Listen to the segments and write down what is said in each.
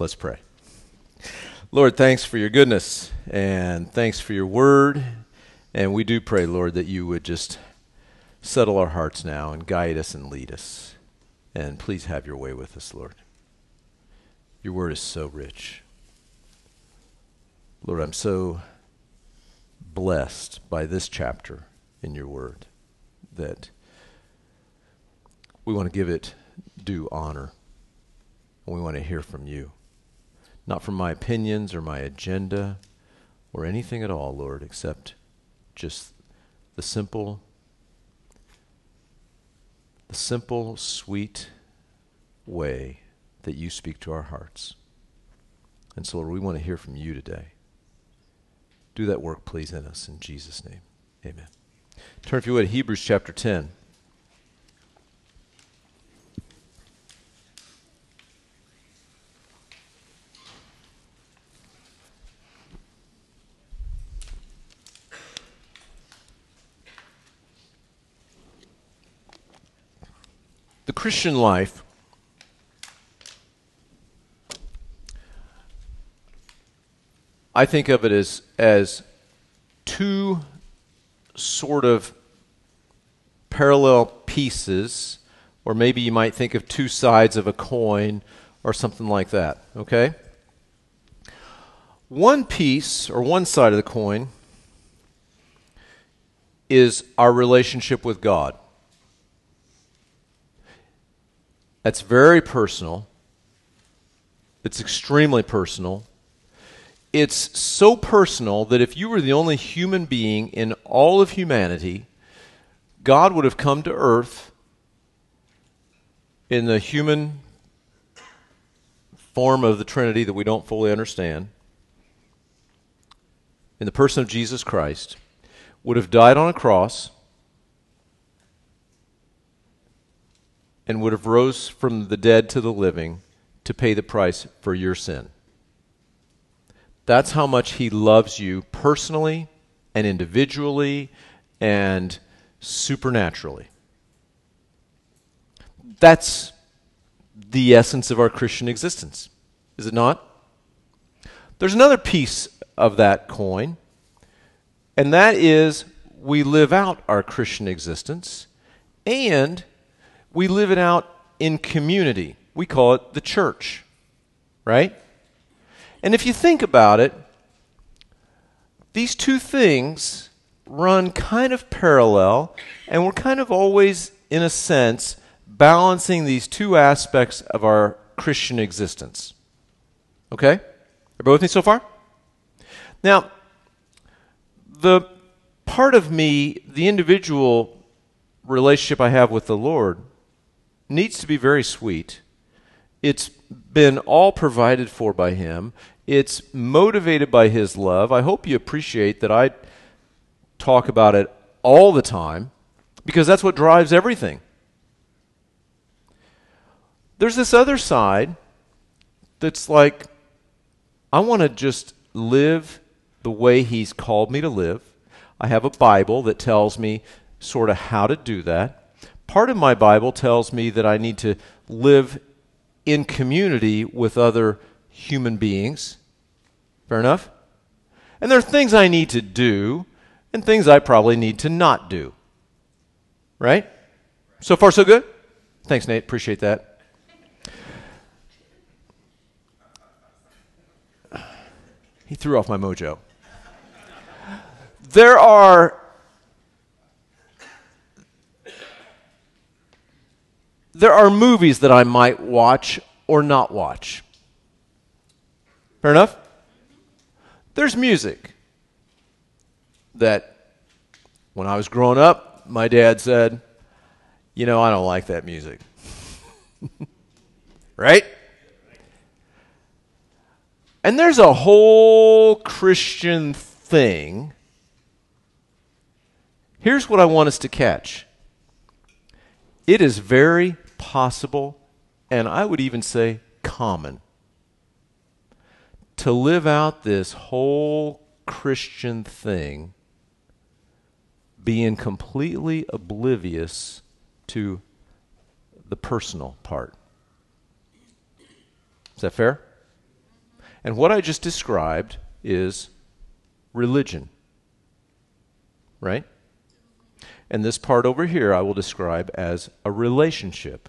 Let's pray. Lord, thanks for your goodness and thanks for your word. And we do pray, Lord, that you would just settle our hearts now and guide us and lead us. And please have your way with us, Lord. Your word is so rich. Lord, I'm so blessed by this chapter in your word that we want to give it due honor. And we want to hear from you. Not from my opinions or my agenda or anything at all, Lord, except just the simple, sweet way that you speak to our hearts. And so, Lord, we want to hear from you today. Do that work, please, in us. In Jesus' name, amen. Turn, if you would, to Hebrews chapter 10. The Christian life, I think of it as two sort of parallel pieces, or maybe you might think of two sides of a coin or something like that, okay? One piece, or one side of the coin, is our relationship with God. That's very personal. It's extremely personal. It's so personal that if you were the only human being in all of humanity, God would have come to earth in the human form of the Trinity that we don't fully understand, in the person of Jesus Christ, would have died on a cross, and would have rose from the dead to the living to pay the price for your sin. That's how much he loves you personally and individually and supernaturally. That's the essence of our Christian existence, is it not? There's another piece of that coin, and that is we live out our Christian existence, and we live it out in community. We call it the church, right? And if you think about it, these two things run kind of parallel, and we're kind of always, in a sense, balancing these two aspects of our Christian existence. Okay? Everybody with me so far? Now, the part of me, the individual relationship I have with the Lord, needs to be very sweet. It's been all provided for by Him. It's motivated by His love. I hope you appreciate that I talk about it all the time because that's what drives everything. There's this other side that's like, I want to just live the way He's called me to live. I have a Bible that tells me sort of how to do that. Part of my Bible tells me that I need to live in community with other human beings. Fair enough? And there are things I need to do and things I probably need to not do. Right? So far, so good? Thanks, Nate. Appreciate that. He threw off my mojo. There are movies that I might watch or not watch. Fair enough? There's music that when I was growing up, my dad said, you know, I don't like that music. Right? And there's a whole Christian thing. Here's what I want us to catch. It is very possible, and I would even say common, to live out this whole Christian thing being completely oblivious to the personal part. Is that fair? And what I just described is religion, right? And this part over here I will describe as a relationship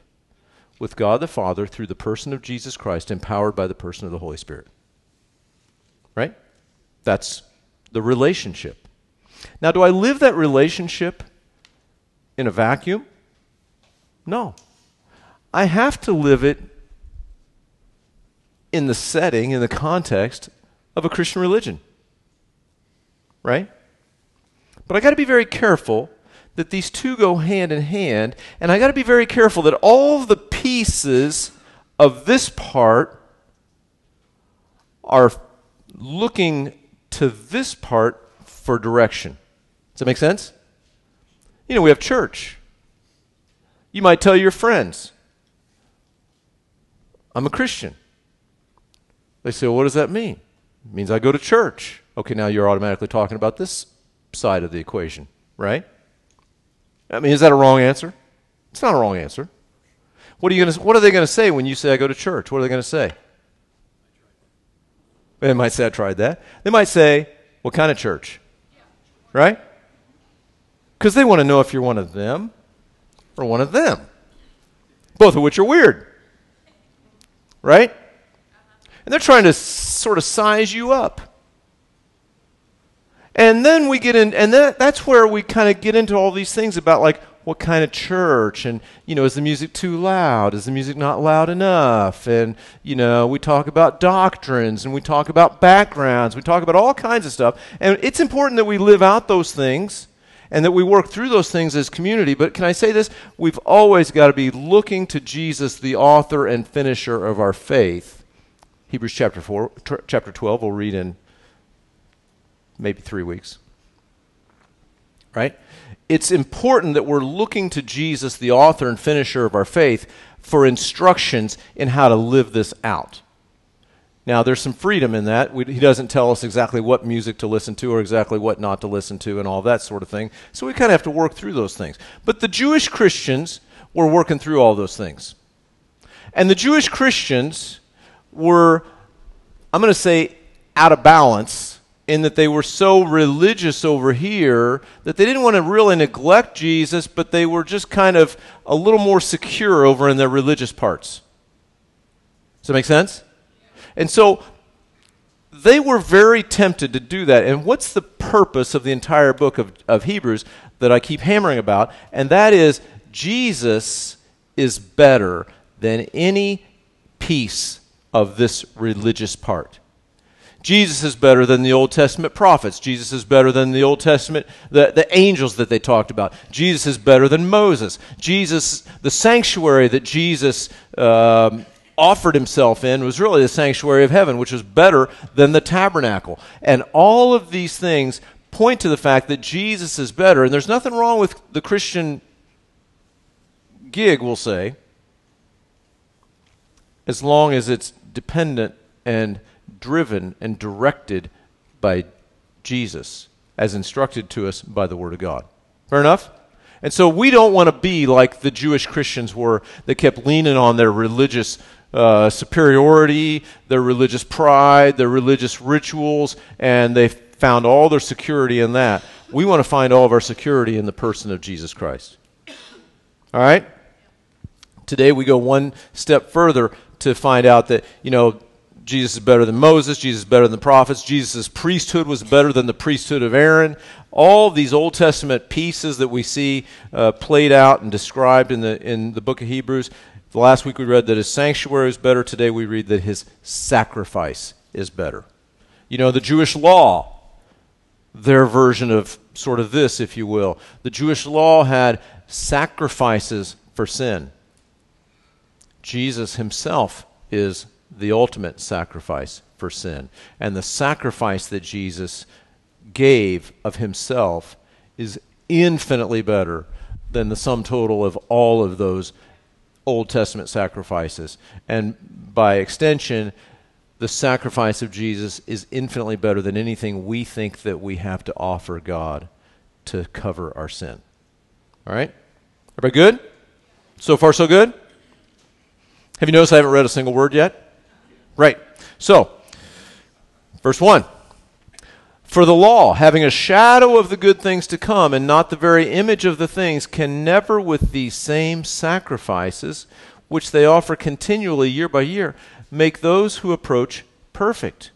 with God the Father through the person of Jesus Christ, empowered by the person of the Holy Spirit, right? That's the relationship. Now, do I live that relationship in a vacuum? No. I have to live it in the setting, in the context of a Christian religion, right? But I got to be very careful that these two go hand in hand, and I got to be very careful that all the pieces of this part are looking to this part for direction. Does that make sense? You know, we have church. You might tell your friends, I'm a Christian. They say, well, what does that mean? It means I go to church. Okay, now you're automatically talking about this side of the equation, right? I mean, is that a wrong answer? It's not a wrong answer. What are they going to say when you say I go to church? What are they going to say? They might say I tried that. They might say, what kind of church? Right? Because they want to know if you're one of them or one of them, both of which are weird, right? And they're trying to sort of size you up. And then we get in, and that's where we kind of get into all these things about like what kind of church, and, you know, is the music too loud? Is the music not loud enough? And, you know, we talk about doctrines, and we talk about backgrounds. We talk about all kinds of stuff. And it's important that we live out those things and that we work through those things as community. But can I say this? We've always got to be looking to Jesus, the author and finisher of our faith. Hebrews chapter 12, we'll read in maybe 3 weeks, right? It's important that we're looking to Jesus, the author and finisher of our faith, for instructions in how to live this out. Now, there's some freedom in that. He doesn't tell us exactly what music to listen to or exactly what not to listen to and all that sort of thing. So we kind of have to work through those things. But the Jewish Christians were working through all those things. And the Jewish Christians were, I'm going to say, out of balance in that they were so religious over here that they didn't want to really neglect Jesus, but they were just kind of a little more secure over in their religious parts. Does that make sense? And so they were very tempted to do that. And what's the purpose of the entire book of Hebrews that I keep hammering about? And that is, Jesus is better than any piece of this religious part. Jesus is better than the Old Testament prophets. Jesus is better than the Old Testament, the angels that they talked about. Jesus is better than Moses. Jesus, the sanctuary that Jesus offered himself in was really the sanctuary of heaven, which was better than the tabernacle. And all of these things point to the fact that Jesus is better. And there's nothing wrong with the Christian gig, we'll say, as long as it's dependent and driven and directed by Jesus, as instructed to us by the Word of God. Fair enough? And so we don't want to be like the Jewish Christians were that kept leaning on their religious superiority, their religious pride, their religious rituals, and they found all their security in that. We want to find all of our security in the person of Jesus Christ. All right? Today we go one step further to find out that, you know, Jesus is better than Moses, Jesus is better than the prophets, Jesus' priesthood was better than the priesthood of Aaron. All these Old Testament pieces that we see played out and described in the book of Hebrews. The last week we read that his sanctuary is better. Today we read that his sacrifice is better. You know, the Jewish law, their version of sort of this, if you will. The Jewish law had sacrifices for sin. Jesus himself is the ultimate sacrifice for sin. And the sacrifice that Jesus gave of himself is infinitely better than the sum total of all of those Old Testament sacrifices. And by extension, the sacrifice of Jesus is infinitely better than anything we think that we have to offer God to cover our sin. All right? Everybody good? So far, so good? Have you noticed I haven't read a single word yet? Right. So, Verse 1. For the law, having a shadow of the good things to come and not the very image of the things, can never with these same sacrifices, which they offer continually year by year, make those who approach perfect.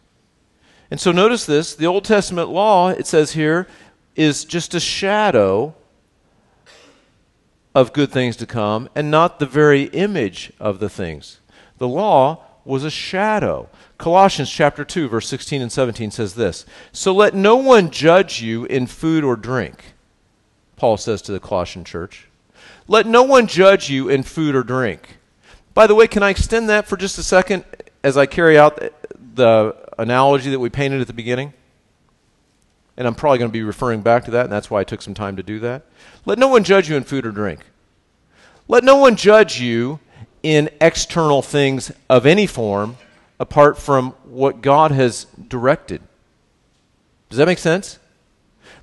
And so notice this, the Old Testament law, it says here, is just a shadow of good things to come and not the very image of the things. The law was a shadow. Colossians chapter 2, verse 16 and 17 says this, so let no one judge you in food or drink, Paul says to the Colossian church. Let no one judge you in food or drink. By the way, can I extend that for just a second as I carry out the analogy that we painted at the beginning? And I'm probably going to be referring back to that, and that's why I took some time to do that. Let no one judge you in food or drink. Let no one judge you in external things of any form, apart from what God has directed. Does that make sense?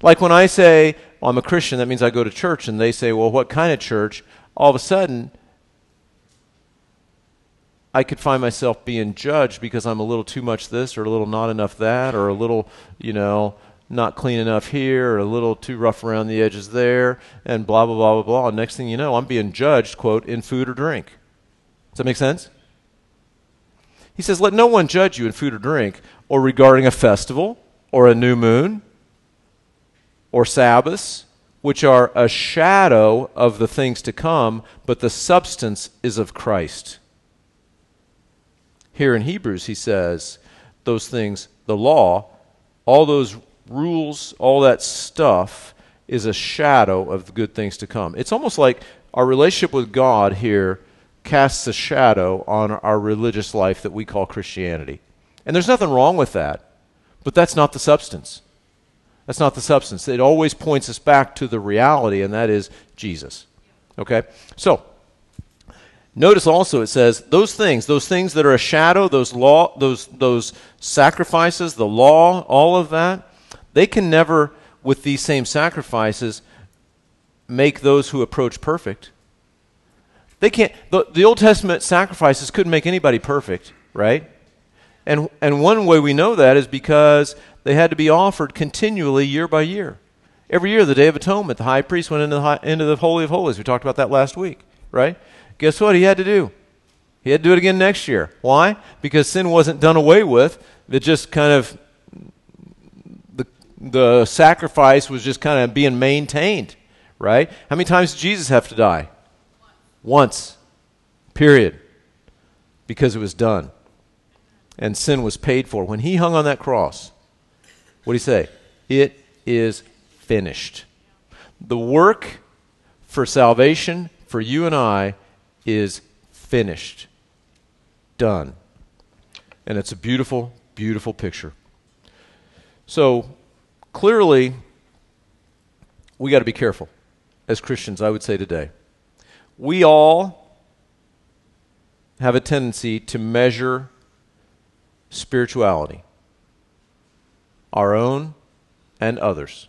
Like when I say, well, I'm a Christian, that means I go to church, and they say, well, what kind of church? All of a sudden, I could find myself being judged because I'm a little too much this, or a little not enough that, or a little, not clean enough here, or a little too rough around the edges there, and blah, blah, blah, blah, blah. And next thing you know, I'm being judged, quote, in food or drink. Does that make sense? He says, let no one judge you in food or drink, or regarding a festival, or a new moon, or Sabbaths, which are a shadow of the things to come, but the substance is of Christ. Here in Hebrews, he says, those things, the law, all those rules, all that stuff is a shadow of the good things to come. It's almost like our relationship with God here casts a shadow on our religious life that we call Christianity. And there's nothing wrong with that, but that's not the substance. That's not the substance. It always points us back to the reality, and that is Jesus. Okay? So, notice also it says, those things that are a shadow, those sacrifices, the law, all of that, they can never, with these same sacrifices, make those who approach perfect. They can't. The Old Testament sacrifices couldn't make anybody perfect, right? And one way we know that is because they had to be offered continually year by year. Every year, the Day of Atonement, the high priest went into the Holy of Holies. We talked about that last week, right? Guess what he had to do? He had to do it again next year. Why? Because sin wasn't done away with. It just kind of, the sacrifice was just kind of being maintained, right? How many times did Jesus have to die? Once, period, because it was done. And sin was paid for. When he hung on that cross, what did he say? It is finished. The work for salvation for you and I is finished, done. And it's a beautiful, beautiful picture. So clearly, we got to be careful as Christians, I would say today. We all have a tendency to measure spirituality, our own and others,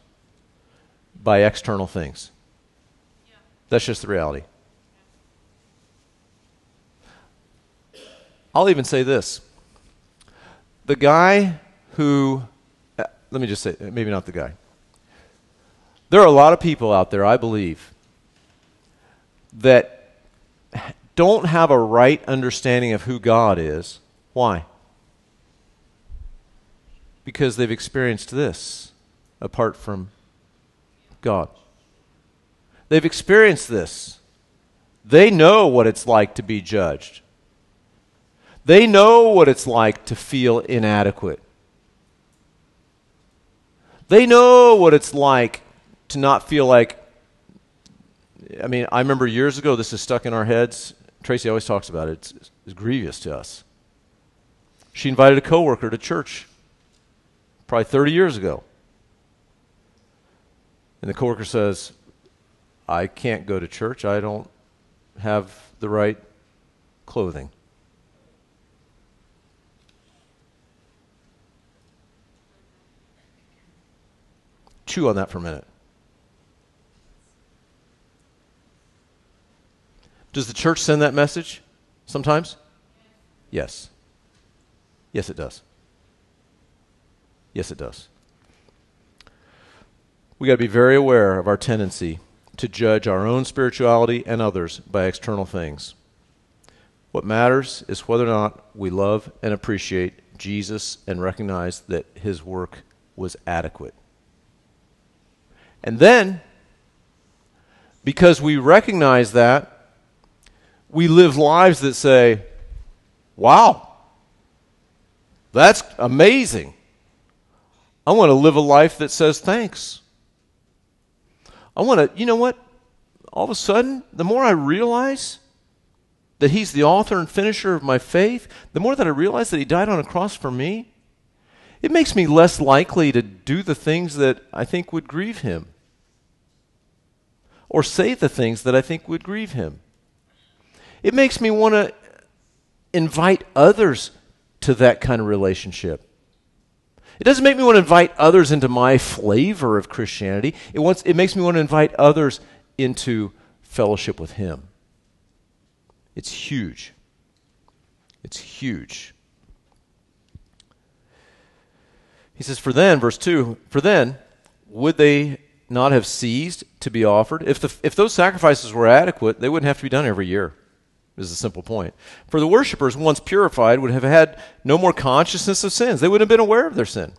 by external things. Yeah. That's just the reality. Yeah. I'll even say this. The guy who, let me just say, maybe not the guy. There are a lot of people out there, I believe, that don't have a right understanding of who God is. Why? Because they've experienced this apart from God. They've experienced this. They know what it's like to be judged. They know what it's like to feel inadequate. They know what it's like to not feel like, I remember years ago, this is stuck in our heads. Tracy always talks about it. It's grievous to us. She invited a coworker to church probably 30 years ago. And the coworker says, I can't go to church. I don't have the right clothing. Chew on that for a minute. Does the church send that message sometimes? Yes. Yes, it does. Yes, it does. We got to be very aware of our tendency to judge our own spirituality and others by external things. What matters is whether or not we love and appreciate Jesus and recognize that his work was adequate. And then, because we recognize that, we live lives that say, wow, that's amazing. I want to live a life that says thanks. I want to, you know what? All of a sudden, the more I realize that he's the author and finisher of my faith, the more that I realize that he died on a cross for me, it makes me less likely to do the things that I think would grieve him or say the things that I think would grieve him. It makes me want to invite others to that kind of relationship. It doesn't make me want to invite others into my flavor of Christianity. It makes me want to invite others into fellowship with him. It's huge. It's huge. He says, verse 2, would they not have ceased to be offered? If those sacrifices were adequate, they wouldn't have to be done every year. This is a simple point. For the worshipers, once purified, would have had no more consciousness of sins. They wouldn't have been aware of their sin.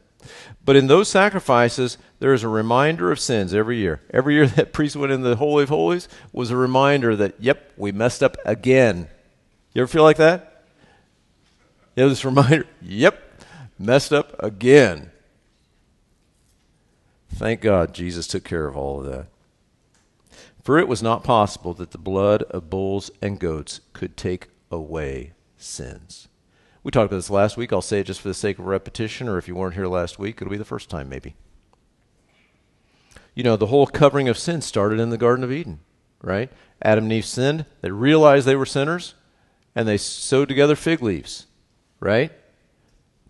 But in those sacrifices, there is a reminder of sins every year. Every year that priest went in the Holy of Holies was a reminder that, yep, we messed up again. You ever feel like that? You have this reminder, yep, messed up again. Thank God Jesus took care of all of that. For it was not possible that the blood of bulls and goats could take away sins. We talked about this last week. I'll say it just for the sake of repetition, or if you weren't here last week, it'll be the first time maybe. You know, the whole covering of sin started in the Garden of Eden, right? Adam and Eve sinned. They realized they were sinners, and they sewed together fig leaves, right?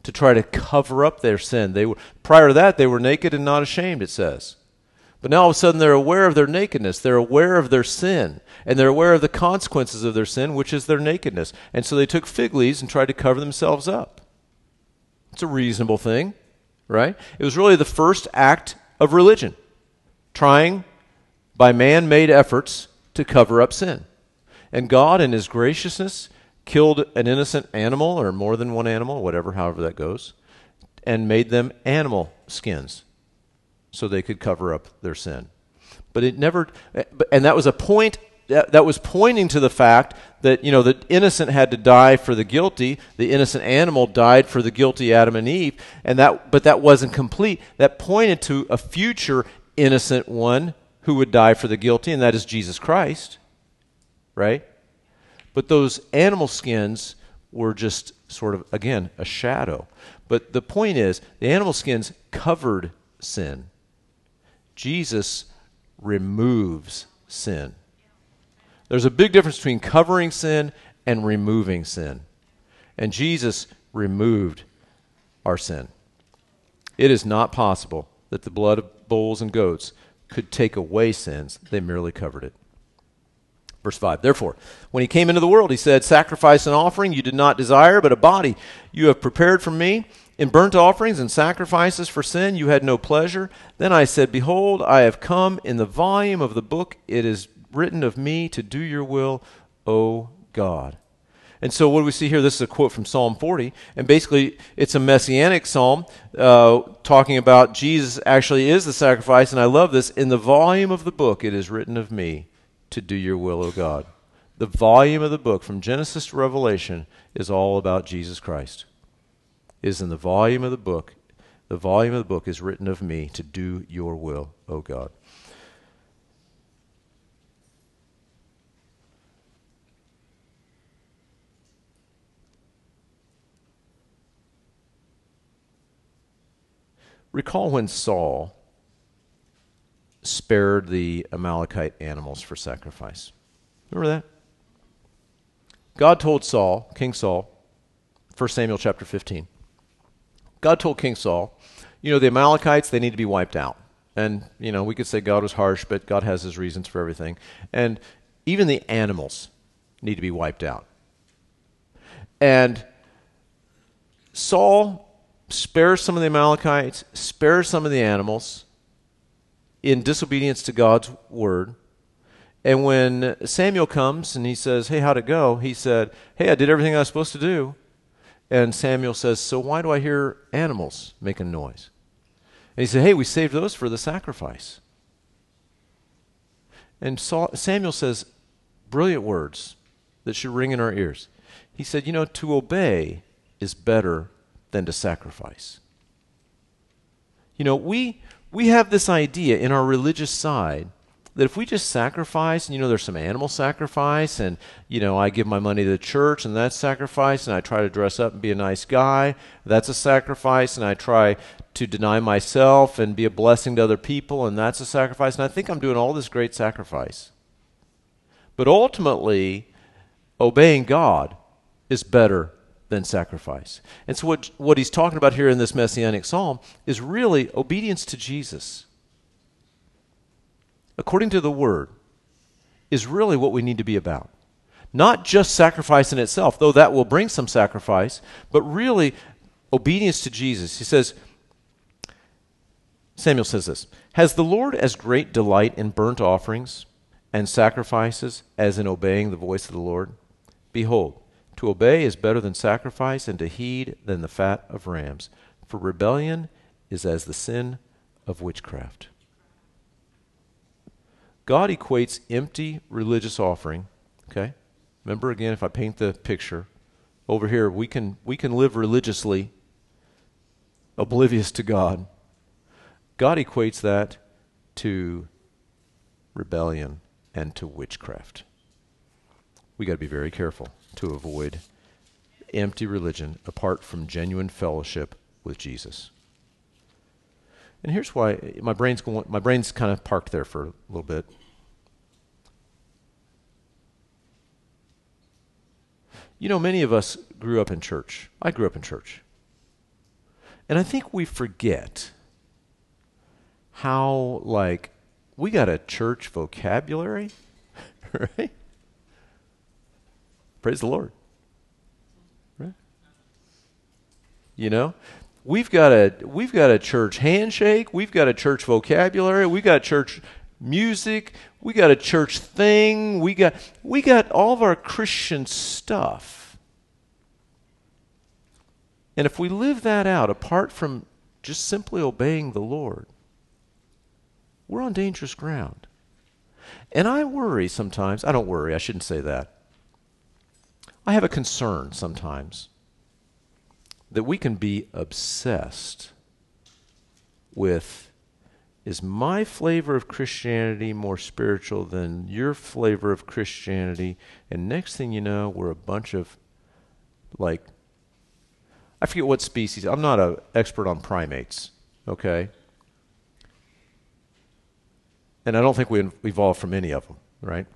To try to cover up their sin. Prior to that, they were naked and not ashamed, it says. But now all of a sudden they're aware of their nakedness, they're aware of their sin, and they're aware of the consequences of their sin, which is their nakedness. And so they took fig leaves and tried to cover themselves up. It's a reasonable thing, right? It was really the first act of religion, trying by man-made efforts to cover up sin. And God in his graciousness killed an innocent animal, or more than one animal, whatever, however that goes, and made them animal skins, so they could cover up their sin. But it never, and that was a point, that was pointing to the fact that, you know, the innocent had to die for the guilty, the innocent animal died for the guilty Adam and Eve, but that wasn't complete. That pointed to a future innocent one who would die for the guilty, and that is Jesus Christ, right? But those animal skins were just sort of, again, a shadow. But the point is, the animal skins covered sin. Jesus removes sin. There's a big difference between covering sin and removing sin. And Jesus removed our sin. It is not possible that the blood of bulls and goats could take away sins. They merely covered it. Verse 5, therefore, when he came into the world, he said, sacrifice and offering you did not desire, but a body you have prepared for me. In burnt offerings and sacrifices for sin, you had no pleasure. Then I said, behold, I have come. In the volume of the book, it is written of me to do your will, O God. And so what do we see here? This is a quote from Psalm 40. And basically, it's a messianic psalm talking about Jesus actually is the sacrifice. And I love this. In the volume of the book, it is written of me to do your will, O God. The volume of the book from Genesis to Revelation is all about Jesus Christ. Is in the volume of the book. The volume of the book is written of me to do your will, O God. Recall when Saul spared the Amalekite animals for sacrifice. Remember that? God told Saul, King Saul, 1 Samuel chapter 15, God told King Saul, you know, the Amalekites, they need to be wiped out. And, you know, we could say God was harsh, but God has his reasons for everything. And even the animals need to be wiped out. And Saul spare some of the Amalekites, spare some of the animals in disobedience to God's word. And when Samuel comes and he says, hey, how'd it go? He said, hey, I did everything I was supposed to do. And Samuel says, so why do I hear animals making noise? And he said, hey, we saved those for the sacrifice. And Samuel says brilliant words that should ring in our ears. He said, you know, to obey is better than to sacrifice. You know, we have this idea in our religious side that if we just sacrifice, and you know there's some animal sacrifice, and you know I give my money to the church, and that's sacrifice, and I try to dress up and be a nice guy, that's a sacrifice, and I try to deny myself and be a blessing to other people, and that's a sacrifice, and I think I'm doing all this great sacrifice. But ultimately, obeying God is better than sacrifice. And so what he's talking about here in this Messianic Psalm is really obedience to Jesus, according to the Word, is really what we need to be about. Not just sacrifice in itself, though that will bring some sacrifice, but really obedience to Jesus. He says, Samuel says this, has the Lord as great delight in burnt offerings and sacrifices as in obeying the voice of the Lord? Behold, to obey is better than sacrifice, and to heed than the fat of rams. For rebellion is as the sin of witchcraft. God equates empty religious offering, okay? Remember again, if I paint the picture, over here we can live religiously, oblivious to God. God equates that to rebellion and to witchcraft. We got to be very careful to avoid empty religion apart from genuine fellowship with Jesus. And here's why my brain's kind of parked there for a little bit. You know, many of us grew up in church. I grew up in church. And I think we forget how, like, we got a church vocabulary, right? Praise the Lord. Right? You know? We've got a church handshake, we've got a church vocabulary, we've got church music, we got a church thing, we got all of our Christian stuff. And if we live that out apart from just simply obeying the Lord, we're on dangerous ground. And I worry sometimes, I don't worry, I shouldn't say that. I have a concern sometimes that we can be obsessed with, is my flavor of Christianity more spiritual than your flavor of Christianity? And next thing you know, we're a bunch of, like, I forget what species. I'm not an expert on primates, okay? And I don't think we evolved from any of them, right?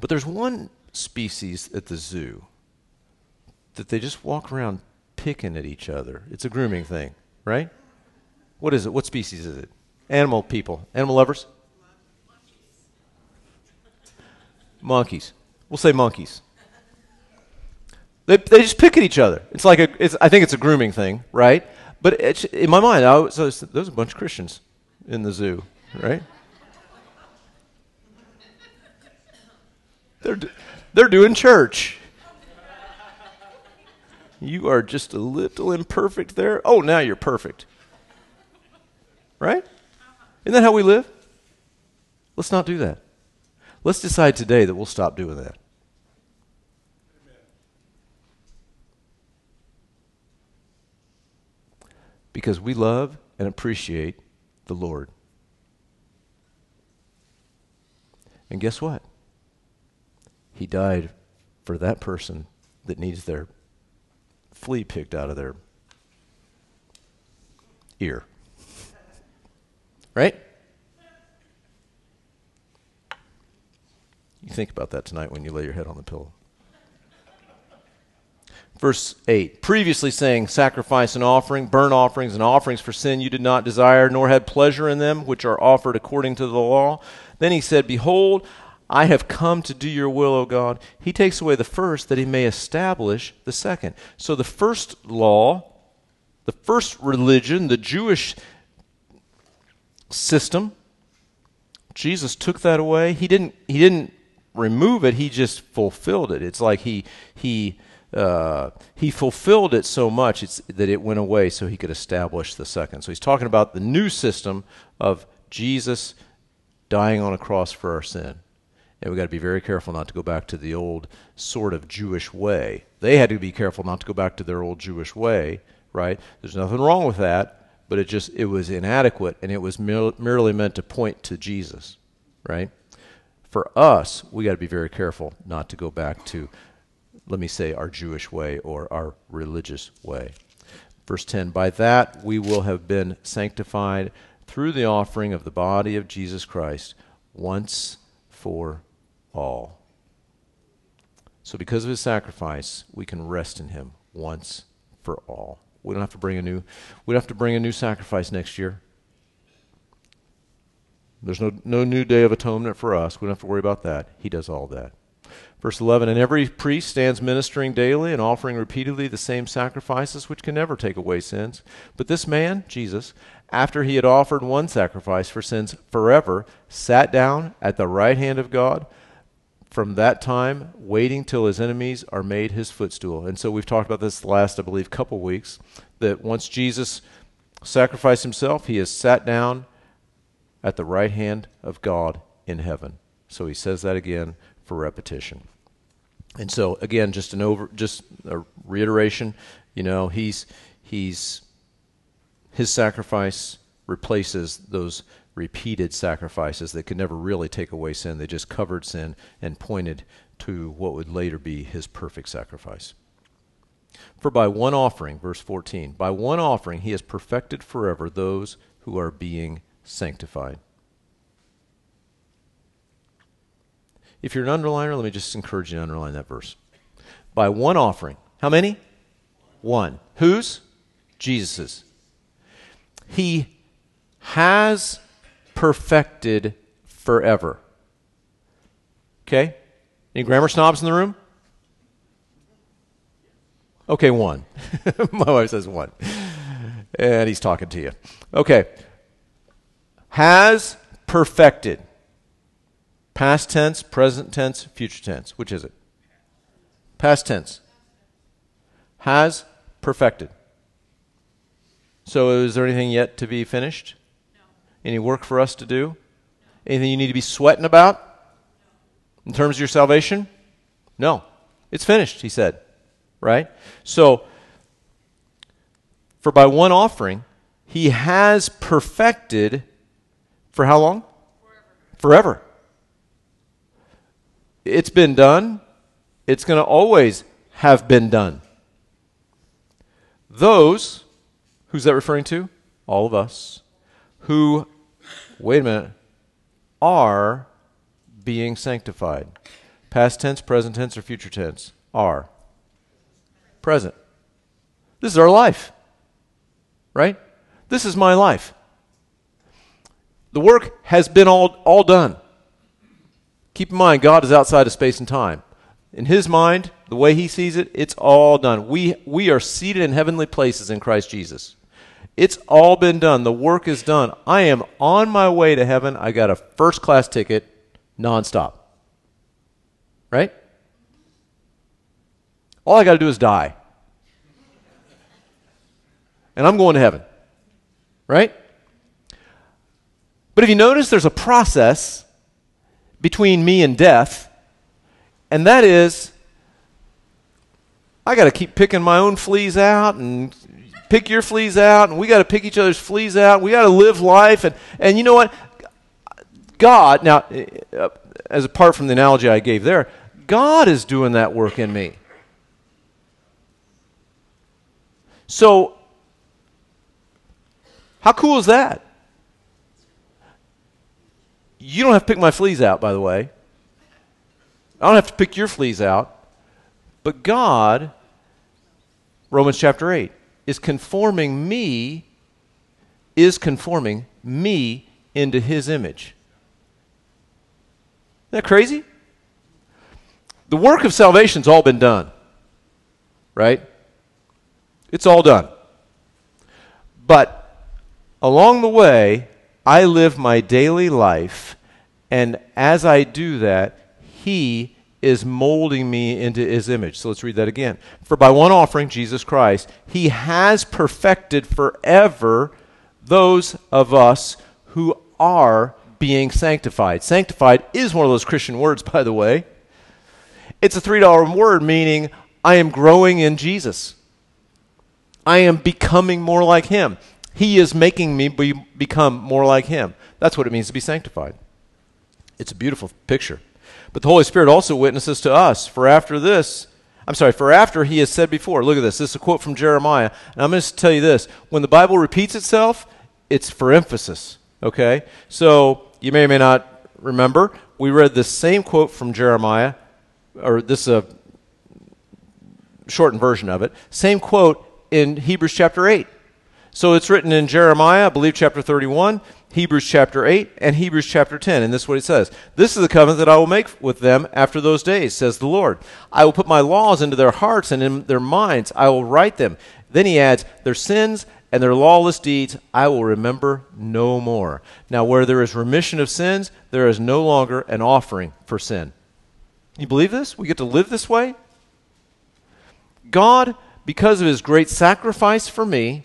But there's one species at the zoo that they just walk around picking at each other. It's a grooming thing, right? What is it? What species is it? Animal people. Animal lovers? Monkeys. We'll say monkeys. They just pick at each other. It's like I think it's a grooming thing, right? But in my mind, there's a bunch of Christians in the zoo, right? They're doing church. You are just a little imperfect there. Oh, now you're perfect. Right? Isn't that how we live? Let's not do that. Let's decide today that we'll stop doing that. Because we love and appreciate the Lord. And guess what? He died for that person that needs their flea picked out of their ear. Right? You think about that tonight when you lay your head on the pillow. Verse 8, previously saying, sacrifice and offering, burnt offerings and offerings for sin you did not desire, nor had pleasure in them, which are offered according to the law. Then he said, behold, I have come to do your will, O God. He takes away the first that he may establish the second. So the first law The first religion, the Jewish system, Jesus took that away. He didn't remove it. He just fulfilled it. It's like he fulfilled it so much that it went away, so he could establish the second. So he's talking about the new system of Jesus dying on a cross for our sin. And we've got to be very careful not to go back to the old sort of Jewish way. They had to be careful not to go back to their old Jewish way, right? There's nothing wrong with that, but it was inadequate, and it was merely meant to point to Jesus, right? For us, we got to be very careful not to go back to, let me say, our Jewish way or our religious way. Verse 10, by that we will have been sanctified through the offering of the body of Jesus Christ once for all. So because of his sacrifice, we can rest in him once for all. We don't have to bring a new sacrifice next year. There's no new day of atonement for us. We don't have to worry about that. He does all that. Verse 11, and every priest stands ministering daily and offering repeatedly the same sacrifices which can never take away sins. But this man, Jesus, after he had offered one sacrifice for sins forever, sat down at the right hand of God, from that time waiting till his enemies are made his footstool. And so we've talked about this the last, I believe, couple weeks, that once Jesus sacrificed himself, he has sat down at the right hand of God in heaven. So he says that again for repetition. And so again, just a reiteration, you know, his sacrifice replaces those repeated sacrifices that could never really take away sin. They just covered sin and pointed to what would later be his perfect sacrifice. For by one offering, verse 14, by one offering he has perfected forever those who are being sanctified. If you're an underliner, let me just encourage you to underline that verse. By one offering. How many? One. Whose? Jesus's. He has perfected forever. Okay? Any grammar snobs in the room? Okay, one. My wife says one. And he's talking to you. Okay. Has perfected. Past tense, present tense, future tense. Which is it? Past tense. Has perfected. So is there anything yet to be finished? No. Any work for us to do? No. Anything you need to be sweating about? No. In terms of your salvation? No. It's finished, he said. Right? So, for by one offering, he has perfected for how long? Forever. It's been done. It's going to always have been done. Those, who's that referring to? All of us, who, wait a minute, are being sanctified. Past tense, present tense, or future tense? Are. Present. This is our life, right? This is my life. The work has been all done. Keep in mind, God is outside of space and time. In his mind, the way he sees it, it's all done. We are seated in heavenly places in Christ Jesus. It's all been done. The work is done. I am on my way to heaven. I got a first-class ticket nonstop. Right? All I got to do is die. And I'm going to heaven. Right? But if you notice, there's a process between me and death, and that is, I got to keep picking my own fleas out, and pick your fleas out, and we got to pick each other's fleas out. We got to live life, and you know what? God, now, as apart from the analogy I gave there, God is doing that work in me. So, how cool is that? You don't have to pick my fleas out, by the way. I don't have to pick your fleas out. But God, Romans chapter 8, is conforming me into his image. Isn't that crazy? The work of salvation's all been done. Right? It's all done. But along the way, I live my daily life, and as I do that, He is molding me into His image. So let's read that again. For by one offering, Jesus Christ, He has perfected forever those of us who are being sanctified. Sanctified is one of those Christian words, by the way. It's a $3 word meaning I am growing in Jesus. I am becoming more like Him. He is making me become more like Him. That's what it means to be sanctified. It's a beautiful picture. But the Holy Spirit also witnesses to us. For after He has said before, look at this. This is a quote from Jeremiah. And I'm going to tell you this. When the Bible repeats itself, it's for emphasis. Okay? So you may or may not remember, we read this same quote from Jeremiah, or this is a shortened version of it. Same quote in Hebrews chapter 8. So it's written in Jeremiah, I believe chapter 31, Hebrews chapter 8, and Hebrews chapter 10. And this is what it says. This is the covenant that I will make with them after those days, says the Lord. I will put my laws into their hearts and in their minds. I will write them. Then he adds, their sins and their lawless deeds I will remember no more. Now where there is remission of sins, there is no longer an offering for sin. You believe this? We get to live this way? God, because of His great sacrifice for me,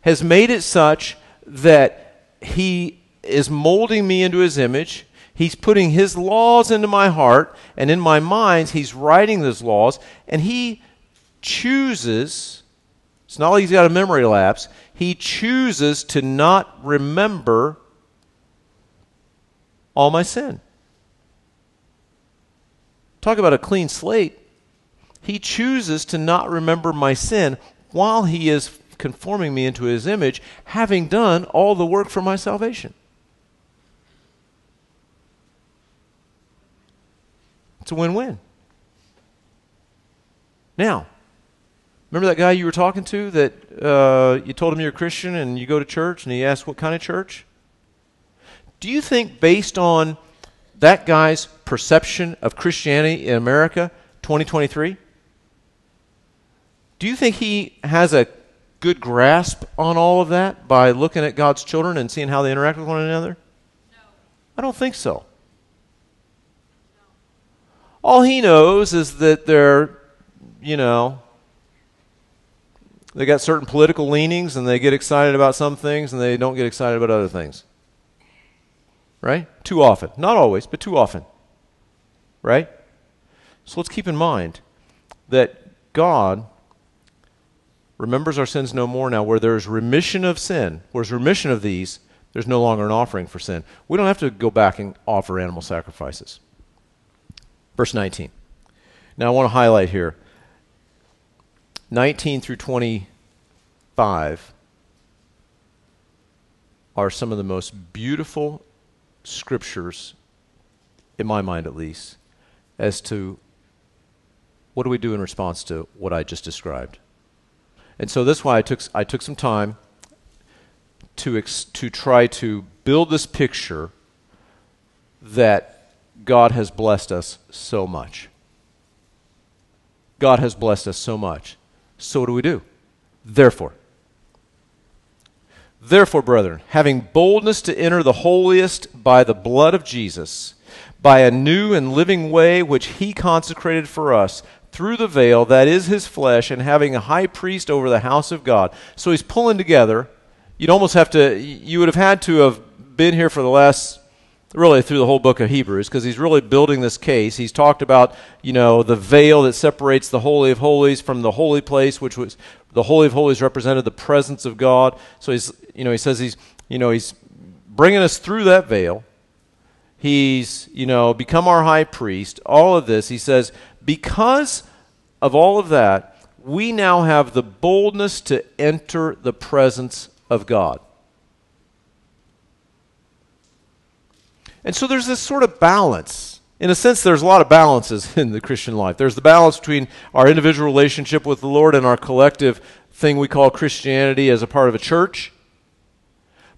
has made it such that He is molding me into His image. He's putting His laws into my heart, and in my mind, He's writing those laws, and He chooses, it's not like He's got a memory lapse, He chooses to not remember all my sin. Talk about a clean slate. He chooses to not remember my sin while He is conforming me into His image, having done all the work for my salvation. It's a win-win. Now, remember that guy you were talking to that you told him you're a Christian and you go to church and he asked what kind of church? Do you think based on that guy's perception of Christianity in America, 2023, do you think he has a good grasp on all of that by looking at God's children and seeing how they interact with one another? No. I don't think so. No. All he knows is that they're, they got certain political leanings and they get excited about some things and they don't get excited about other things. Right? Too often. Not always, but too often. Right? So let's keep in mind that God remembers our sins no more now. Where there's remission of sin, where's remission of these, there's no longer an offering for sin. We don't have to go back and offer animal sacrifices. Verse 19. Now I want to highlight here. 19 through 25 are some of the most beautiful scriptures, in my mind at least, as to what do we do in response to what I just described. And so that's why I took some time to try to build this picture that God has blessed us so much. God has blessed us so much. So what do we do? Therefore, brethren, having boldness to enter the holiest by the blood of Jesus, by a new and living way which He consecrated for us, through the veil, that is His flesh, and having a high priest over the house of God. So He's pulling together. You would have had to have been here for the last, really through the whole book of Hebrews, because he's really building this case. He's talked about, the veil that separates the Holy of Holies from the holy place, which was the Holy of Holies represented the presence of God. So he's, he says he's bringing us through that veil. He's, become our high priest. All of this, he says, because of all of that, we now have the boldness to enter the presence of God. And so there's this sort of balance. In a sense, there's a lot of balances in the Christian life. There's the balance between our individual relationship with the Lord and our collective thing we call Christianity as a part of a church.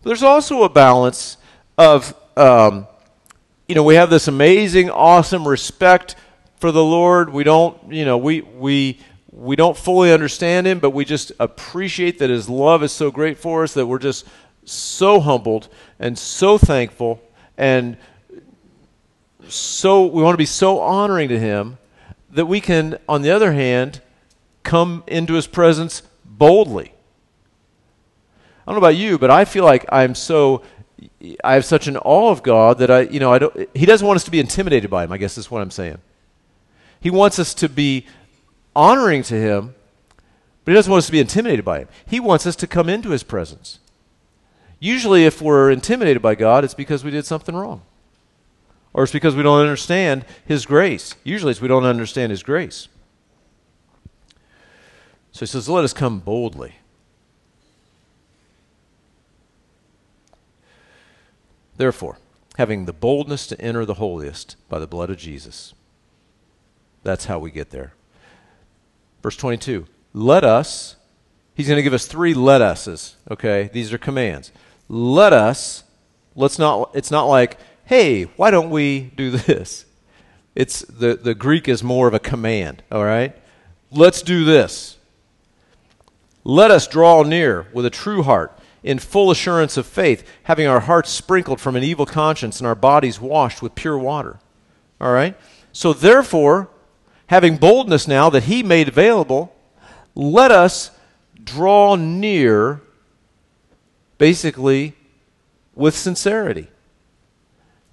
But there's also a balance of, we have this amazing, awesome respect for the Lord. We don't, you know, we we we don't fully understand him, but we just appreciate that his love is so great for us that we're just so humbled and so thankful, and so we want to be so honoring to him that we can, on the other hand, come into his presence boldly. I don't know about you, but I feel like I have such an awe of God that he doesn't want us to be intimidated by him, I guess is what I'm saying. He wants us to be honoring to him, but he doesn't want us to be intimidated by him. He wants us to come into his presence. Usually if we're intimidated by God, it's because we did something wrong. Or it's because we don't understand his grace. Usually it's we don't understand his grace. So he says, let us come boldly. Therefore, having the boldness to enter the holiest by the blood of Jesus. That's how we get there. Verse 22, let us, he's going to give us three let us's, okay? These are commands. Let us, it's not like, hey, why don't we do this? It's the Greek is more of a command, all right? Let's do this. Let us draw near with a true heart in full assurance of faith, having our hearts sprinkled from an evil conscience and our bodies washed with pure water. All right? So therefore, having boldness now that he made available, let us draw near basically with sincerity.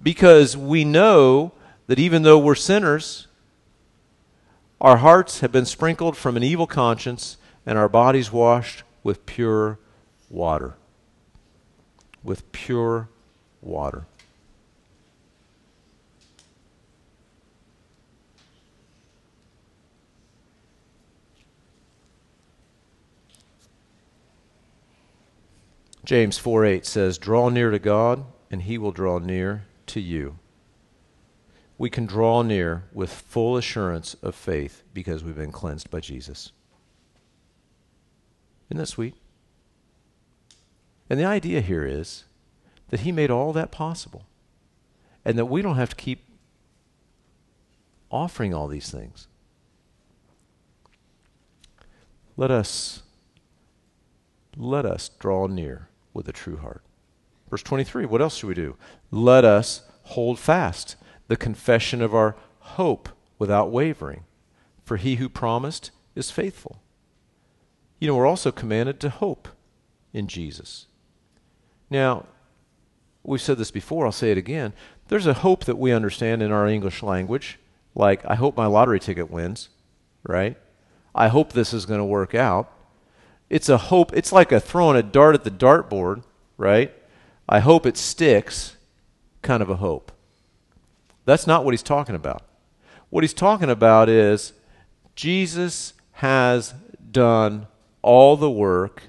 Because we know that even though we're sinners, our hearts have been sprinkled from an evil conscience and our bodies washed with pure water. With pure water. James 4:8 says, draw near to God and he will draw near to you. We can draw near with full assurance of faith because we've been cleansed by Jesus. Isn't that sweet? And the idea here is that he made all that possible and that we don't have to keep offering all these things. Let us draw near with a true heart. Verse 23, what else should we do? Let us hold fast the confession of our hope without wavering, for he who promised is faithful. You know, we're also commanded to hope in Jesus. Now, we've said this before, I'll say it again. There's a hope that we understand in our English language, like I hope my lottery ticket wins, right? I hope this is going to work out. It's a hope, it's like a throwing a dart at the dartboard, right? I hope it sticks, kind of a hope. That's not what he's talking about. What he's talking about is Jesus has done all the work.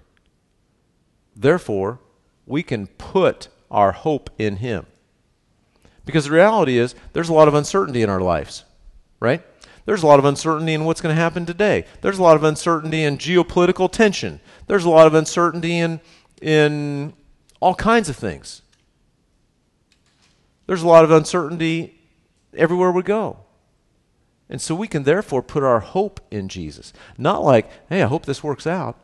Therefore, we can put our hope in him. Because the reality is there's a lot of uncertainty in our lives, right? There's a lot of uncertainty in what's going to happen today. There's a lot of uncertainty in geopolitical tension. There's a lot of uncertainty in all kinds of things. There's a lot of uncertainty everywhere we go. And so we can therefore put our hope in Jesus. Not like, hey, I hope this works out.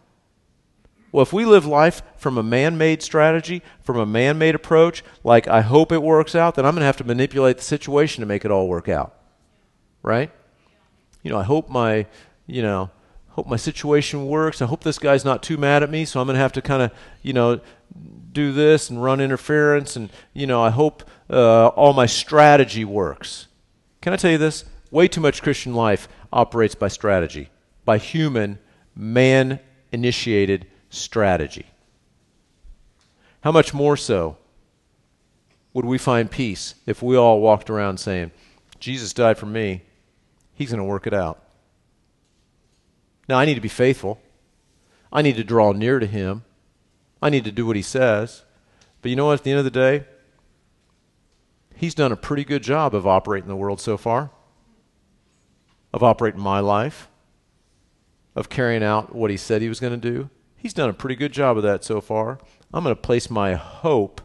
Well, if we live life from a man-made strategy, from a man-made approach, like I hope it works out, then I'm going to have to manipulate the situation to make it all work out. Right? You know, I hope my situation works. I hope this guy's not too mad at me, so I'm going to have to kind of, do this and run interference, and, I hope all my strategy works. Can I tell you this? Way too much Christian life operates by strategy, by human, man-initiated strategy. How much more so would we find peace if we all walked around saying, Jesus died for me, he's going to work it out. Now, I need to be faithful. I need to draw near to him. I need to do what he says. But you know what? At the end of the day, he's done a pretty good job of operating in the world so far, of operating my life, of carrying out what he said he was going to do. He's done a pretty good job of that so far. I'm going to place my hope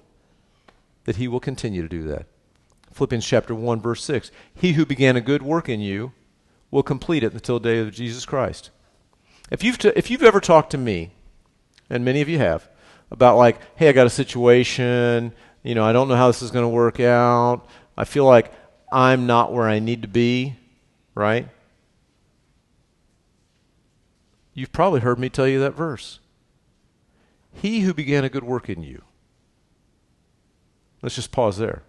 that he will continue to do that. Philippians chapter 1, verse 6. He who began a good work in you will complete it until the day of Jesus Christ. If you've ever talked to me, and many of you have, about like, hey, I got a situation, you know, I don't know how this is going to work out, I feel like I'm not where I need to be, right? You've probably heard me tell you that verse. He who began a good work in you. Let's just pause there.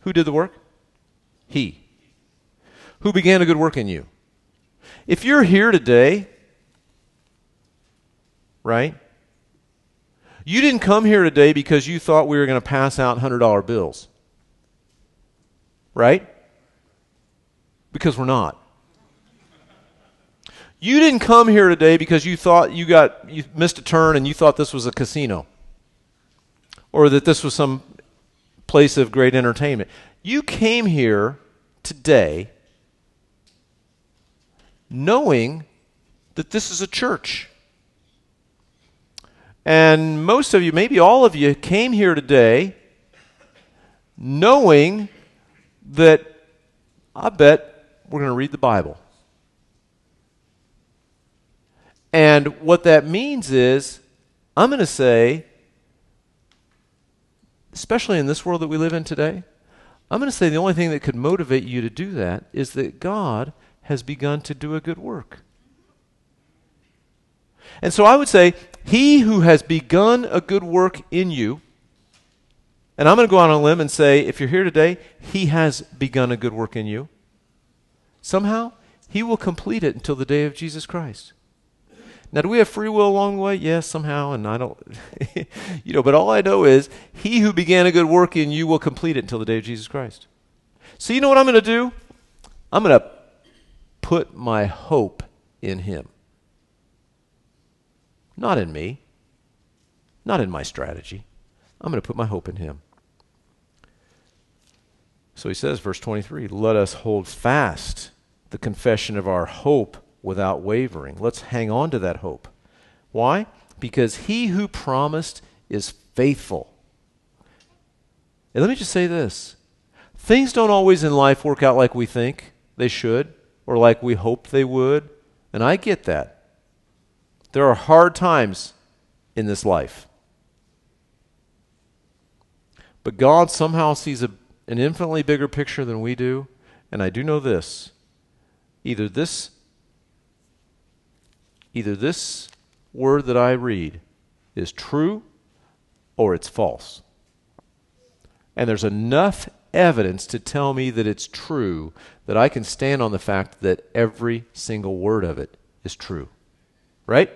Who did the work? He. Who began a good work in you? If you're here today, right? You didn't come here today because you thought we were going to pass out $100 bills. Right? Because we're not. You didn't come here today because you thought you missed a turn and you thought this was a casino or that this was some place of great entertainment. You came here today knowing that this is a church. And most of you, maybe all of you, came here today knowing that I bet we're going to read the Bible. And what that means is, I'm going to say, especially in this world that we live in today, I'm going to say the only thing that could motivate you to do that is that God has begun to do a good work. And so I would say, he who has begun a good work in you, and I'm going to go out on a limb and say, if you're here today, he has begun a good work in you. Somehow, he will complete it until the day of Jesus Christ. Now, do we have free will along the way? Yes, somehow, and I don't, you know, but all I know is he who began a good work in you will complete it until the day of Jesus Christ. So you know what I'm going to do? I'm going to put my hope in him. Not in me, not in my strategy. I'm going to put my hope in him. So he says, verse 23, let us hold fast the confession of our hope without wavering. Let's hang on to that hope. Why? Because he who promised is faithful. And let me just say this. Things don't always in life work out like we think they should or like we hope they would. And I get that. There are hard times in this life. But God somehow sees an infinitely bigger picture than we do. And I do know this. Either this word that I read is true or it's false. And there's enough evidence to tell me that it's true that I can stand on the fact that every single word of it is true. Right?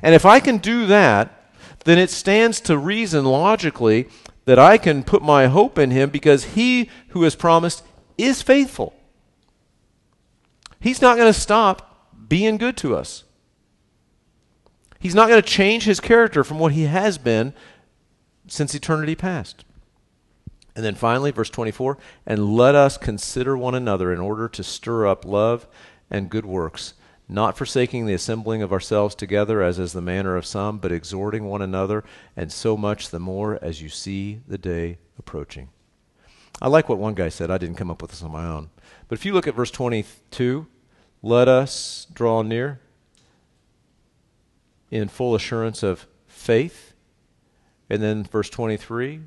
And if I can do that, then it stands to reason logically that I can put my hope in him because he who has promised is faithful. He's not going to stop being good to us. He's not going to change his character from what he has been since eternity past. And then finally, verse 24, and let us consider one another in order to stir up love and good works, not forsaking the assembling of ourselves together as is the manner of some, but exhorting one another, and so much the more as you see the day approaching. I like what one guy said. I didn't come up with this on my own. But if you look at verse 22, let us draw near in full assurance of faith. And then verse 23,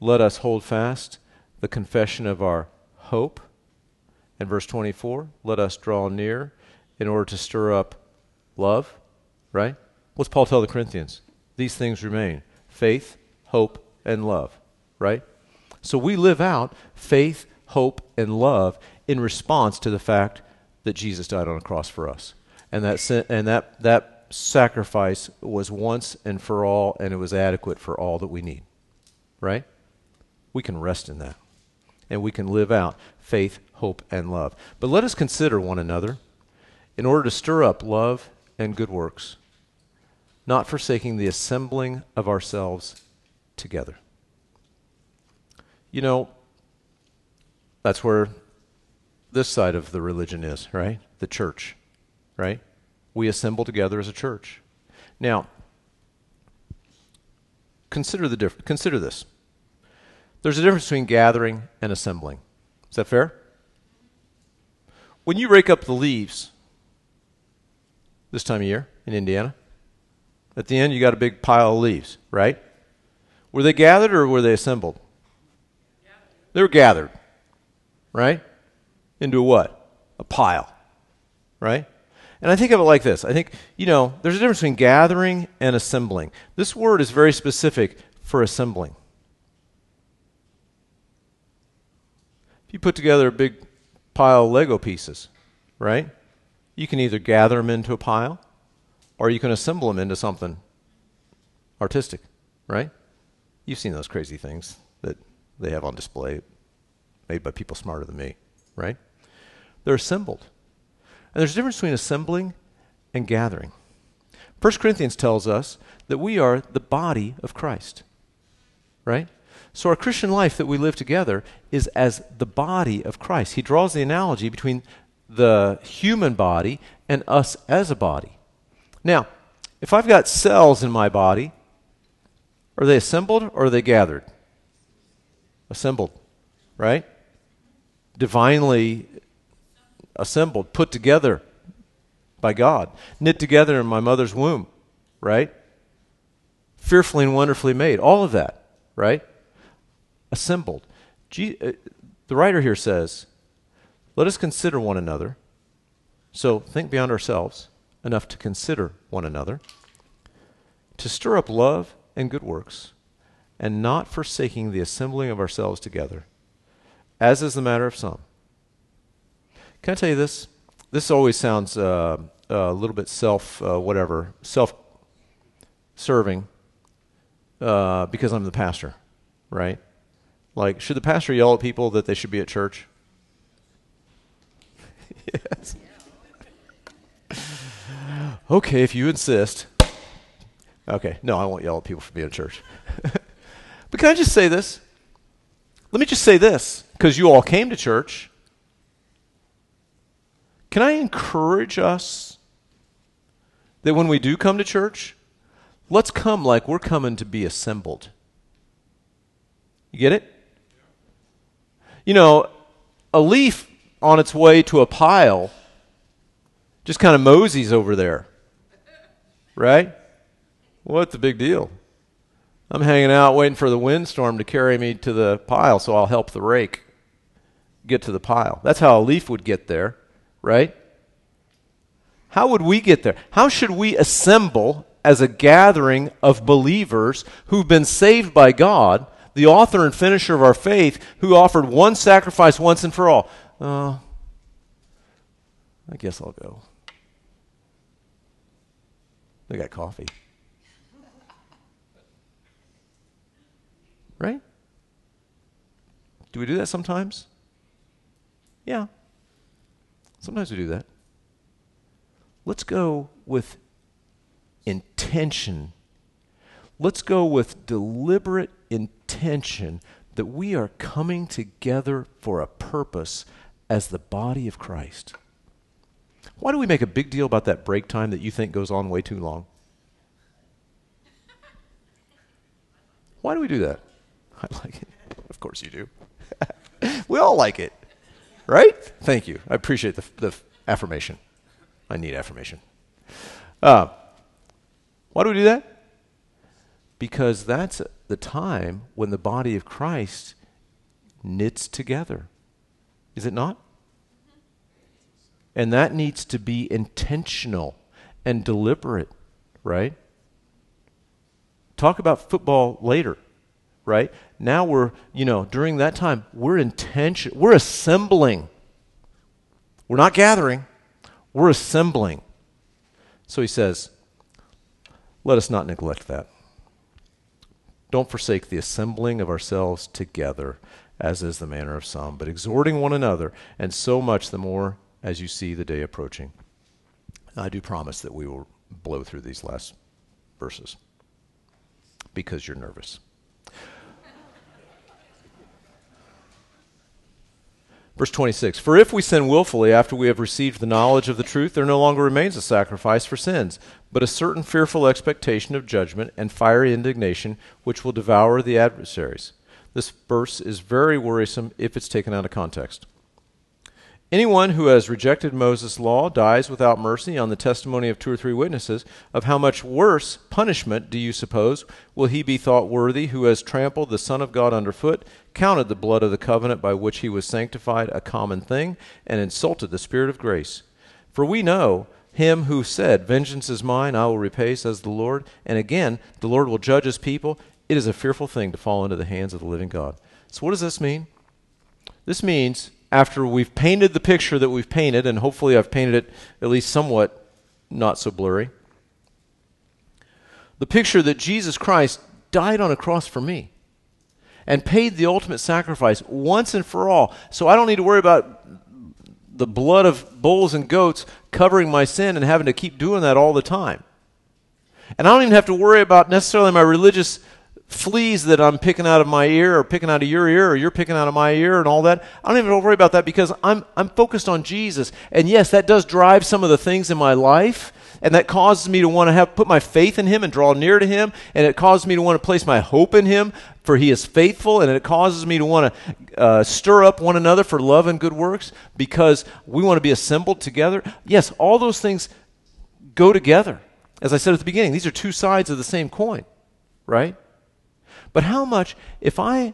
let us hold fast the confession of our hope. And verse 24, let us draw near in order to stir up love, right? What's Paul tell the Corinthians? These things remain, faith, hope, and love, right? So we live out faith, hope, and love in response to the fact that Jesus died on a cross for us. And that sacrifice was once and for all, and it was adequate for all that we need, right? We can rest in that, and we can live out faith, hope, and love. But let us consider one another in order to stir up love and good works, not forsaking the assembling of ourselves together. You know, that's where this side of the religion is, right? The church, right? We assemble together as a church. Now, consider this. There's a difference between gathering and assembling. Is that fair? When you rake up the leaves this time of year in Indiana. At the end, you got a big pile of leaves, right? Were they gathered or were they assembled? Yeah. They were gathered, right? Into what? A pile, right? And I think of it like this. I think, you know, there's a difference between gathering and assembling. This word is very specific for assembling. If you put together a big pile of Lego pieces, right, you can either gather them into a pile or you can assemble them into something artistic, right? You've seen those crazy things that they have on display made by people smarter than me, right? They're assembled. And there's a difference between assembling and gathering. 1 Corinthians tells us that we are the body of Christ, right? So our Christian life that we live together is as the body of Christ. He draws the analogy between the human body and us as a body. Now, if I've got cells in my body, are they assembled or are they gathered? Assembled, right? Divinely assembled, put together by God, knit together in my mother's womb, right? Fearfully and wonderfully made, all of that, right? Assembled. The writer here says, let us consider one another. So think beyond ourselves enough to consider one another, to stir up love and good works, and not forsaking the assembling of ourselves together, as is the matter of some. Can I tell you this? This always sounds a little bit self-serving, because I'm the pastor, right? Like, should the pastor yell at people that they should be at church? Yes. Okay, if you insist. Okay, no, I won't yell at people for being at church. But can I just say this? Let me just say this, because you all came to church. Can I encourage us that when we do come to church, let's come like we're coming to be assembled? You get it? You know, a leaf on its way to a pile just kind of moseys over there, right? What's the big deal? I'm hanging out waiting for the windstorm to carry me to the pile, so I'll help the rake get to the pile. That's how a leaf would get there, right? How would we get there? How should we assemble as a gathering of believers who've been saved by God, the author and finisher of our faith, who offered one sacrifice once and for all? I guess I'll go. They got coffee. Right? Do we do that sometimes? Yeah. Sometimes we do that. Let's go with intention. Let's go with deliberate intention that we are coming together for a purpose as the body of Christ. Why do we make a big deal about that break time that you think goes on way too long? Why do we do that? I like it. Of course you do. We all like it, right? Thank you. I appreciate the affirmation. I need affirmation. Why do we do that? Because that's the time when the body of Christ knits together. Is it not? And that needs to be intentional and deliberate, right? Talk about football later, right? Now we're, you know, during that time, we're intentional. We're assembling. We're not gathering. We're assembling. So he says, let us not neglect that. Don't forsake the assembling of ourselves together, as is the manner of some, but exhorting one another, and so much the more as you see the day approaching. I do promise that we will blow through these last verses because you're nervous. Verse 26, for if we sin willfully after we have received the knowledge of the truth, there no longer remains a sacrifice for sins, but a certain fearful expectation of judgment and fiery indignation which will devour the adversaries. This verse is very worrisome if it's taken out of context. Anyone who has rejected Moses' law dies without mercy on the testimony of 2 or 3 witnesses. Of how much worse punishment do you suppose will he be thought worthy who has trampled the Son of God underfoot, counted the blood of the covenant by which he was sanctified a common thing, and insulted the Spirit of grace? For we know him who said, vengeance is mine, I will repay, says the Lord. And again, the Lord will judge his people. It is a fearful thing to fall into the hands of the living God. So what does this mean? This means, after we've painted the picture that we've painted, and hopefully I've painted it at least somewhat not so blurry, the picture that Jesus Christ died on a cross for me and paid the ultimate sacrifice once and for all. So I don't need to worry about the blood of bulls and goats covering my sin and having to keep doing that all the time. And I don't even have to worry about necessarily my religious fleas that I'm picking out of my ear or picking out of your ear or you're picking out of my ear and all that. I don't even have to worry about that because I'm focused on Jesus. And yes, that does drive some of the things in my life, and that causes me to want to put my faith in him and draw near to him, and it causes me to want to place my hope in him, for he is faithful, and it causes me to want to stir up one another for love and good works because we want to be assembled together. Yes, all those things go together. As I said at the beginning, these are two sides of the same coin, right? But how much, if I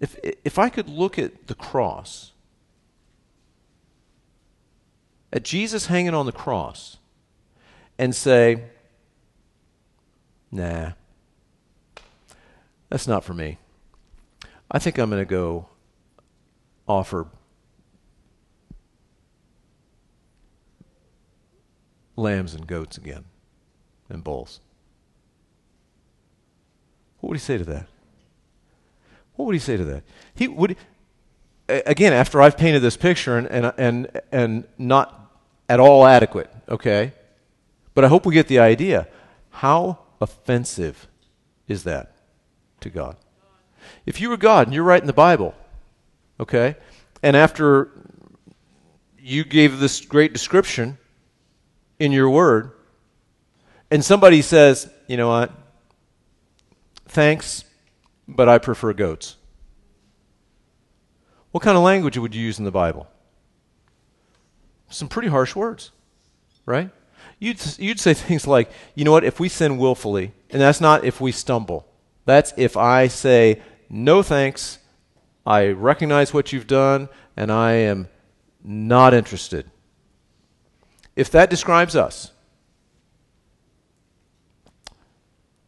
could look at the cross, at Jesus hanging on the cross, and say, nah, that's not for me. I think I'm going to go offer lambs and goats again, and bulls. What would he say to that? What would he say to that? He would, again, after I've painted this picture and not at all adequate, okay? But I hope we get the idea. How offensive is that to God? If you were God and you're writing the Bible, okay, and after you gave this great description in your word, and somebody says, you know what? Thanks, but I prefer goats. What kind of language would you use in the Bible? Some pretty harsh words, right? You'd say things like, you know what, if we sin willfully, and that's not if we stumble. That's if I say, no thanks, I recognize what you've done, and I am not interested. If that describes us,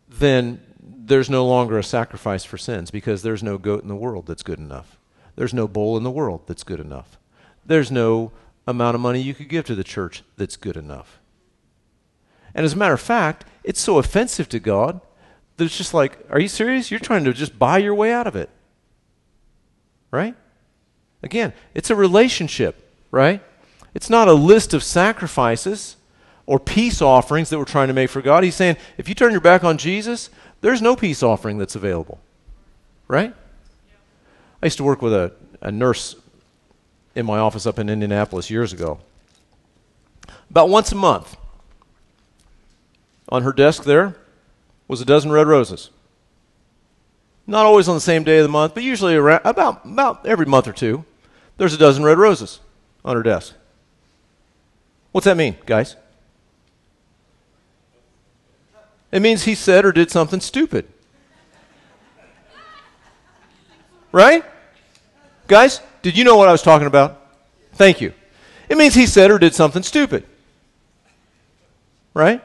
then there's no longer a sacrifice for sins because there's no goat in the world that's good enough. There's no bull in the world that's good enough. There's no amount of money you could give to the church that's good enough. And as a matter of fact, it's so offensive to God that it's just like, are you serious? You're trying to just buy your way out of it, right? Again, it's a relationship, right? It's not a list of sacrifices or peace offerings that we're trying to make for God. He's saying, if you turn your back on Jesus, there's no peace offering that's available, right? I used to work with a nurse in my office up in Indianapolis years ago. About once a month, on her desk there was a dozen red roses. Not always on the same day of the month, but usually around about every month or two, there's a dozen red roses on her desk. What's that mean, guys? It means he said or did something stupid. Right? Guys, did you know what I was talking about? Thank you. It means he said or did something stupid. Right?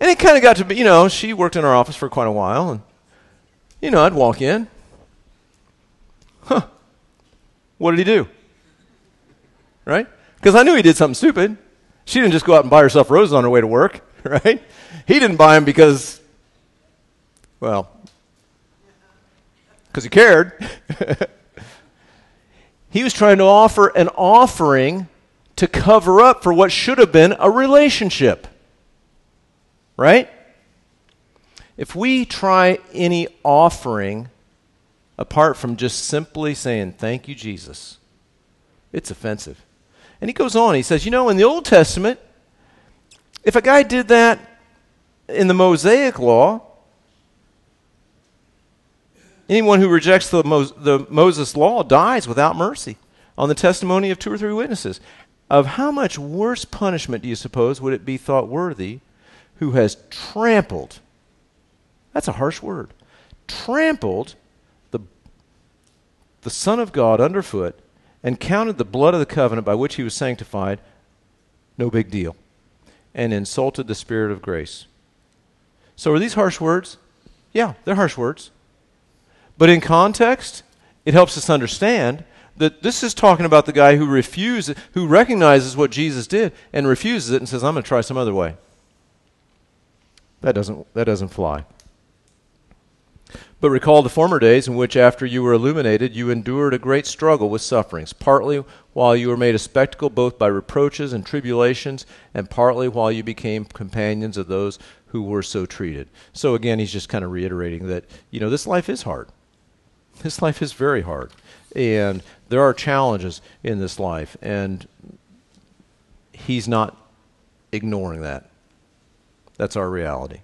And it kind of got to be, you know, she worked in our office for quite a while, and, you know, I'd walk in. Huh. What did he do? Right? Because I knew he did something stupid. She didn't just go out and buy herself roses on her way to work, right? He didn't buy him because, well, because he cared. He was trying to offer an offering to cover up for what should have been a relationship, right? If we try any offering apart from just simply saying, thank you, Jesus, it's offensive. And he goes on, he says, you know, in the Old Testament, if a guy did that in the Mosaic law, anyone who rejects the Moses law dies without mercy on the testimony of two or three witnesses. Of how much worse punishment do you suppose would it be thought worthy who has trampled, that's a harsh word, trampled the Son of God underfoot and counted the blood of the covenant by which he was sanctified, no big deal, and insulted the Spirit of grace. So are these harsh words? Yeah, they're harsh words. But in context, it helps us understand that this is talking about the guy who recognizes what Jesus did and refuses it and says, I'm going to try some other way. That doesn't fly. But recall the former days in which, after you were illuminated, you endured a great struggle with sufferings, partly while you were made a spectacle both by reproaches and tribulations, and partly while you became companions of those who were so treated. So again, he's just kind of reiterating that, this life is hard. This life is very hard. And there are challenges in this life, and he's not ignoring that. That's our reality.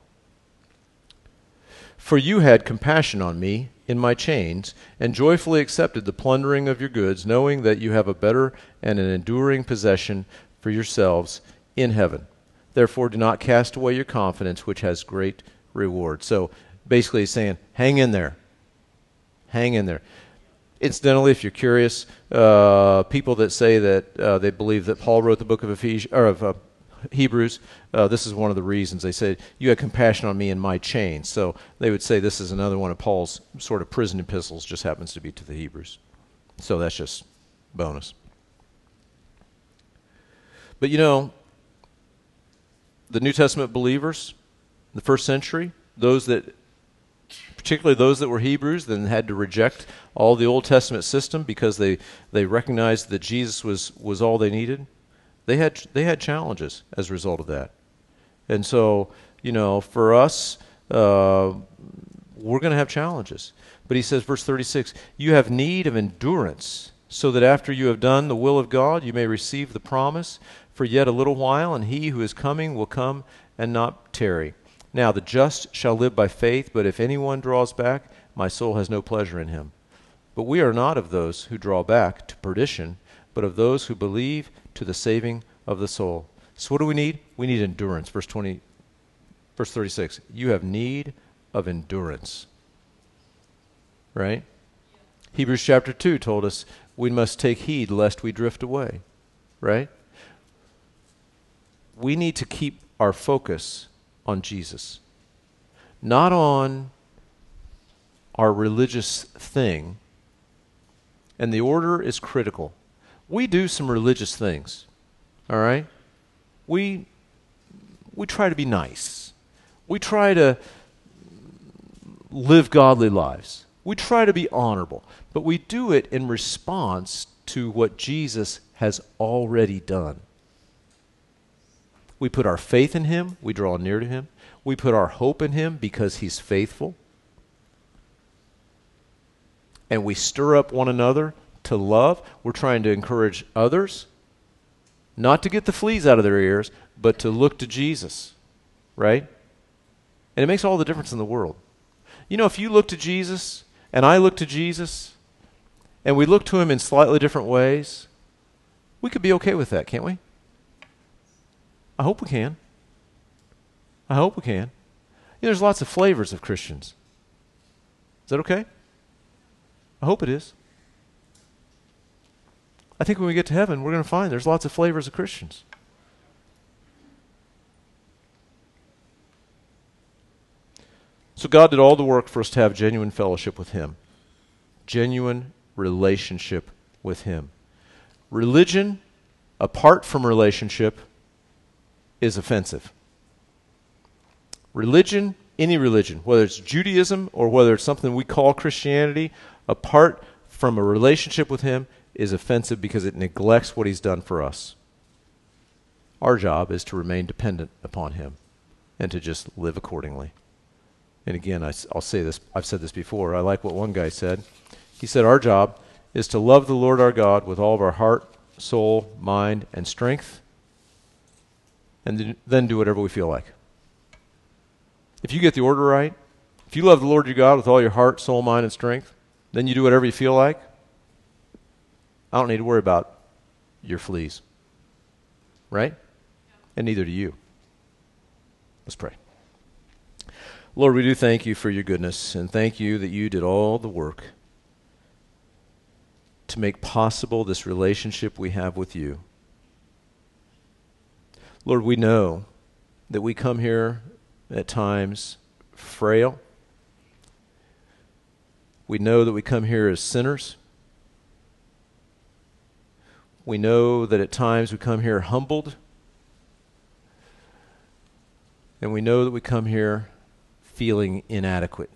For you had compassion on me in my chains, and joyfully accepted the plundering of your goods, knowing that you have a better and an enduring possession for yourselves in heaven. Therefore, do not cast away your confidence, which has great reward. So basically he's saying, hang in there. Hang in there. Incidentally, if you're curious, people that say that they believe that Paul wrote the book of Hebrews, this is one of the reasons. They said, you had compassion on me in my chains. So they would say this is another one of Paul's sort of prison epistles, just happens to be to the Hebrews. So that's just bonus. But the New Testament believers, the first century, particularly those that were Hebrews, then had to reject all the Old Testament system because they recognized that Jesus was all they needed. They had challenges as a result of that. And so, for us, we're going to have challenges. But he says, verse 36, you have need of endurance, so that after you have done the will of God, you may receive the promise for yet a little while, and he who is coming will come and not tarry. Now the just shall live by faith, but if anyone draws back, my soul has no pleasure in him. But we are not of those who draw back to perdition, but of those who believe to the saving of the soul. So what do we need? We need endurance. Verse 36, you have need of endurance. Right? Yeah. Hebrews chapter 2 told us we must take heed lest we drift away. Right? We need to keep our focus on Jesus, not on our religious thing. And the order is critical. We do some religious things, all right? We try to be nice. We try to live godly lives. We try to be honorable. But we do it in response to what Jesus has already done. We put our faith in him. We draw near to him. We put our hope in him because he's faithful. And we stir up one another to love. We're trying to encourage others, not to get the fleas out of their ears, but to look to Jesus, right? And it makes all the difference in the world. If you look to Jesus and I look to Jesus and we look to him in slightly different ways, we could be okay with that, can't we? I hope we can. I hope we can. There's lots of flavors of Christians. Is that okay? I hope it is. I think when we get to heaven, we're going to find there's lots of flavors of Christians. So God did all the work for us to have genuine fellowship with him, genuine relationship with him. Religion, apart from relationship, is offensive. Religion, any religion, whether it's Judaism or whether it's something we call Christianity, apart from a relationship with him, is offensive because it neglects what he's done for us. Our job is to remain dependent upon him and to just live accordingly. And again, I'll say this, I've said this before, I like what one guy said. He said, our job is to love the Lord our God with all of our heart, soul, mind, and strength, and then do whatever we feel like. If you get the order right, if you love the Lord your God with all your heart, soul, mind, and strength, then you do whatever you feel like, I don't need to worry about your fleas, right? And neither do you. Let's pray. Lord, we do thank you for your goodness, and thank you that you did all the work to make possible this relationship we have with you. Lord, we know that we come here at times frail. We know that we come here as sinners. We know that at times we come here humbled. And we know that we come here feeling inadequate.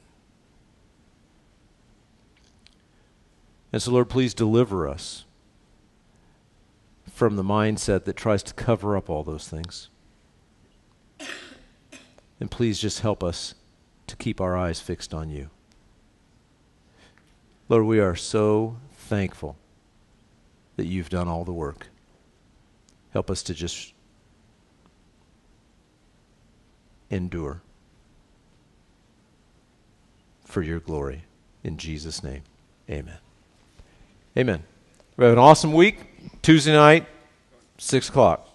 And so, Lord, please deliver us from the mindset that tries to cover up all those things. And please just help us to keep our eyes fixed on you. Lord, we are so thankful that you've done all the work. Help us to just endure for your glory. In Jesus' name, amen. Amen. We have an awesome week. Tuesday night, 6 o'clock.